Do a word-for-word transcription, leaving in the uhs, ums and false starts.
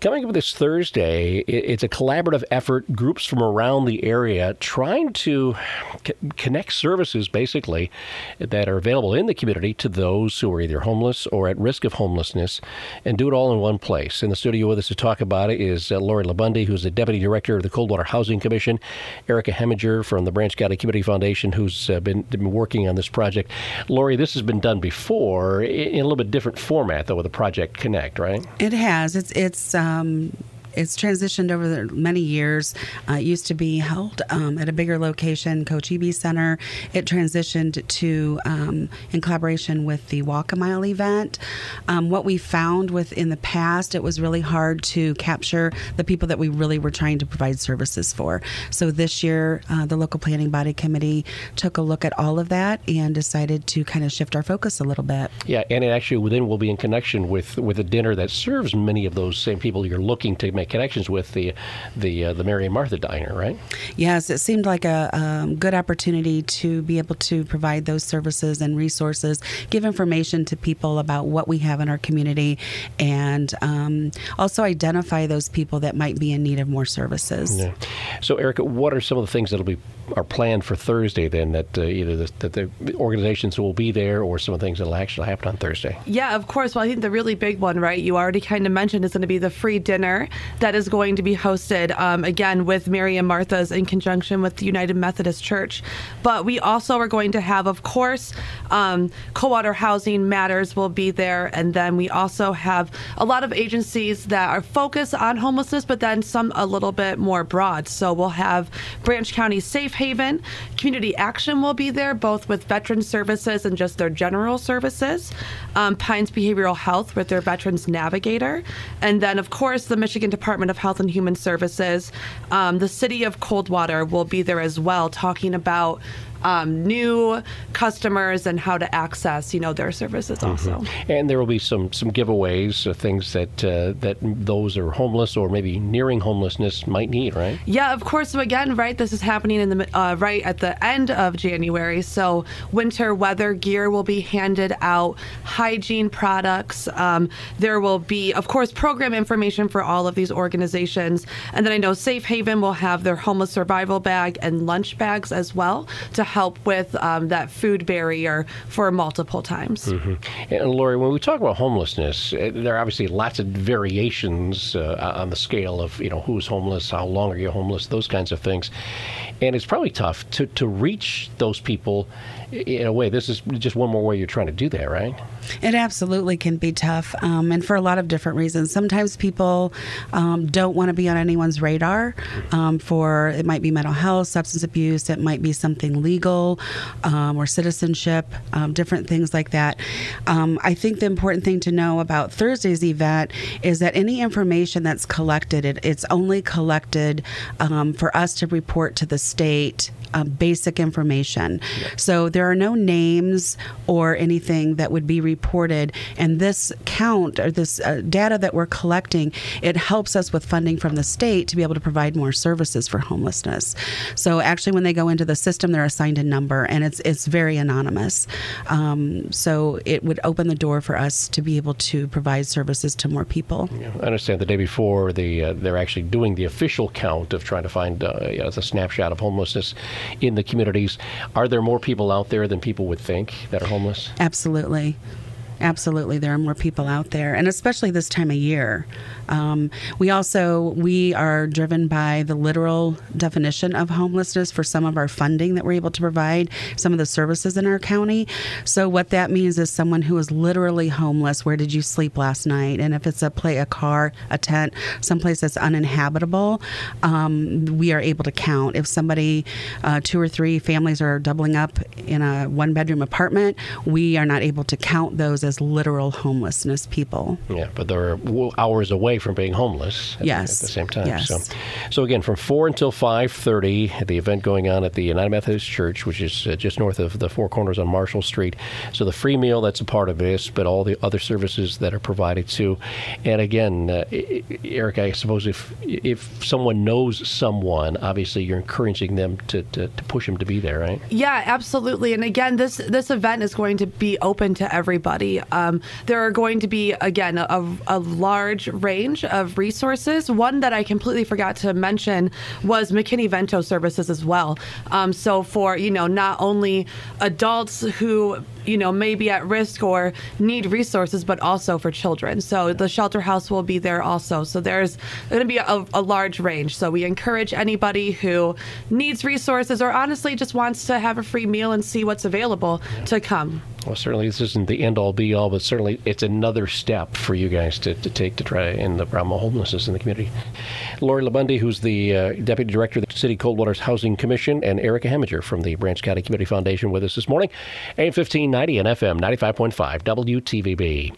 Coming up this Thursday, it's a collaborative effort, groups from around the area trying to c- connect services, basically, that are available in the community to those who are either homeless or at risk of homelessness, and do it all in one place. In the studio with us to talk about it is uh, Lori LaBundy, who's the Deputy Director of the Coldwater Housing Commission, Erica Heminger from the Branch County Community Foundation, who's uh, been, been working on this project. Lori, this has been done before in a little bit different format, though, with the Project Connect, right? It has. It's it's um, it's transitioned over the many years. Uh, it used to be held um, at a bigger location, Coach E B Center. It transitioned to um, in collaboration with the Walk-A-Mile event. Um, what we found with in the past, it was really hard to capture the people that we really were trying to provide services for. So this year, uh, the local planning body committee took a look at all of that and decided to kind of shift our focus a little bit. Yeah, and it actually then will be in connection with, with a dinner that serves many of those same people you're looking to make connections with, the the uh, the Mary and Martha Diner, right? Yes, it seemed like a um, good opportunity to be able to provide those services and resources, give information to people about what we have in our community, and um, also identify those people that might be in need of more services. Yeah. So, Erica, what are some of the things that'll be are planned for Thursday then, that uh, either the, that the organizations will be there or some of the things that'll actually happen on Thursday? Yeah, of course. Well, I think the really big one, right, you already kind of mentioned, is going to be the free dinner that is going to be hosted, um, again, with Mary and Martha's in conjunction with the United Methodist Church. But we also are going to have, of course, um, Co-Water Housing Matters will be there. And then we also have a lot of agencies that are focused on homelessness, but then some a little bit more broad. So we'll have Branch County Safe Haven, Community Action will be there, both with veteran services and just their general services, um, Pines Behavioral Health with their Veterans Navigator, and then, of course, the Michigan Department of Health and Human Services. Um, the city of Coldwater will be there as well, talking about Um, new customers and how to access, you know, their services mm-hmm. also. And there will be some some giveaways, uh, things that uh, that those are homeless or maybe nearing homelessness might need, right? Yeah, of course. So again, right, this is happening in the uh, right at the end of January. So winter weather gear will be handed out, hygiene products. Um, there will be, of course, program information for all of these organizations. And then I know Safe Haven will have their homeless survival bag and lunch bags as well to help with um, that food barrier for multiple times. Mm-hmm. And Lori, when we talk about homelessness, there are obviously lots of variations uh, on the scale of, you know, who's homeless, how long are you homeless, those kinds of things. And it's probably tough to, to reach those people in a way. This is just one more way you're trying to do that, right? It absolutely can be tough, um, and for a lot of different reasons. Sometimes people um, don't want to be on anyone's radar um, for, it might be mental health, substance abuse, it might be something legal. legal um, or citizenship, um, different things like that. Um, I think the important thing to know about Thursday's event is that any information that's collected, it, it's only collected um, for us to report to the state uh, basic information. So there are no names or anything that would be reported. And this count or this uh, data that we're collecting, it helps us with funding from the state to be able to provide more services for homelessness. So actually when they go into the system, they're assigned a number, and it's it's very anonymous. Um, so it would open the door for us to be able to provide services to more people. Yeah, I understand the day before the uh, they're actually doing the official count of trying to find uh, you know, a snapshot of homelessness in the communities. Are there more people out there than people would think that are homeless? Absolutely. Absolutely. There are more people out there, and especially this time of year. Um, we also, we are driven by the literal definition of homelessness for some of our funding that we're able to provide, some of the services in our county. So what that means is someone who is literally homeless. Where did you sleep last night? And if it's a play, a car, a tent, someplace that's uninhabitable, um, we are able to count. If somebody, uh, two or three families are doubling up in a one-bedroom apartment, we are not able to count those as as literal homelessness people. Yeah, but they're hours away from being homeless at, yes. at the same time. Yes. So, so again, from four until five thirty, the event going on at the United Methodist Church, which is just north of the Four Corners on Marshall Street. So the free meal, that's a part of this, but all the other services that are provided too. And again, uh, Eric, I suppose if if someone knows someone, obviously you're encouraging them to, to, to push them to be there, right? Yeah, absolutely. And again, this, this event is going to be open to everybody. community. Um, there are going to be, again, a, a large range of resources. One that I completely forgot to mention was McKinney-Vento services as well. Um, so for, you know, not only adults who, you know, may be at risk or need resources, but also for children. So the shelter house will be there also. So there's going to be a, a large range. So we encourage anybody who needs resources or honestly just wants to have a free meal and see what's available to come. Well, certainly this isn't the end-all, be-all, but certainly it's another step for you guys to, to take to try end the problem of homelessness in the community. Lori LaBundy, who's the uh, Deputy Director of the City of Coldwater's Housing Commission, and Erica Heminger from the Branch County Community Foundation with us this morning. A M fifteen ninety and F M ninety-five point five W T V B.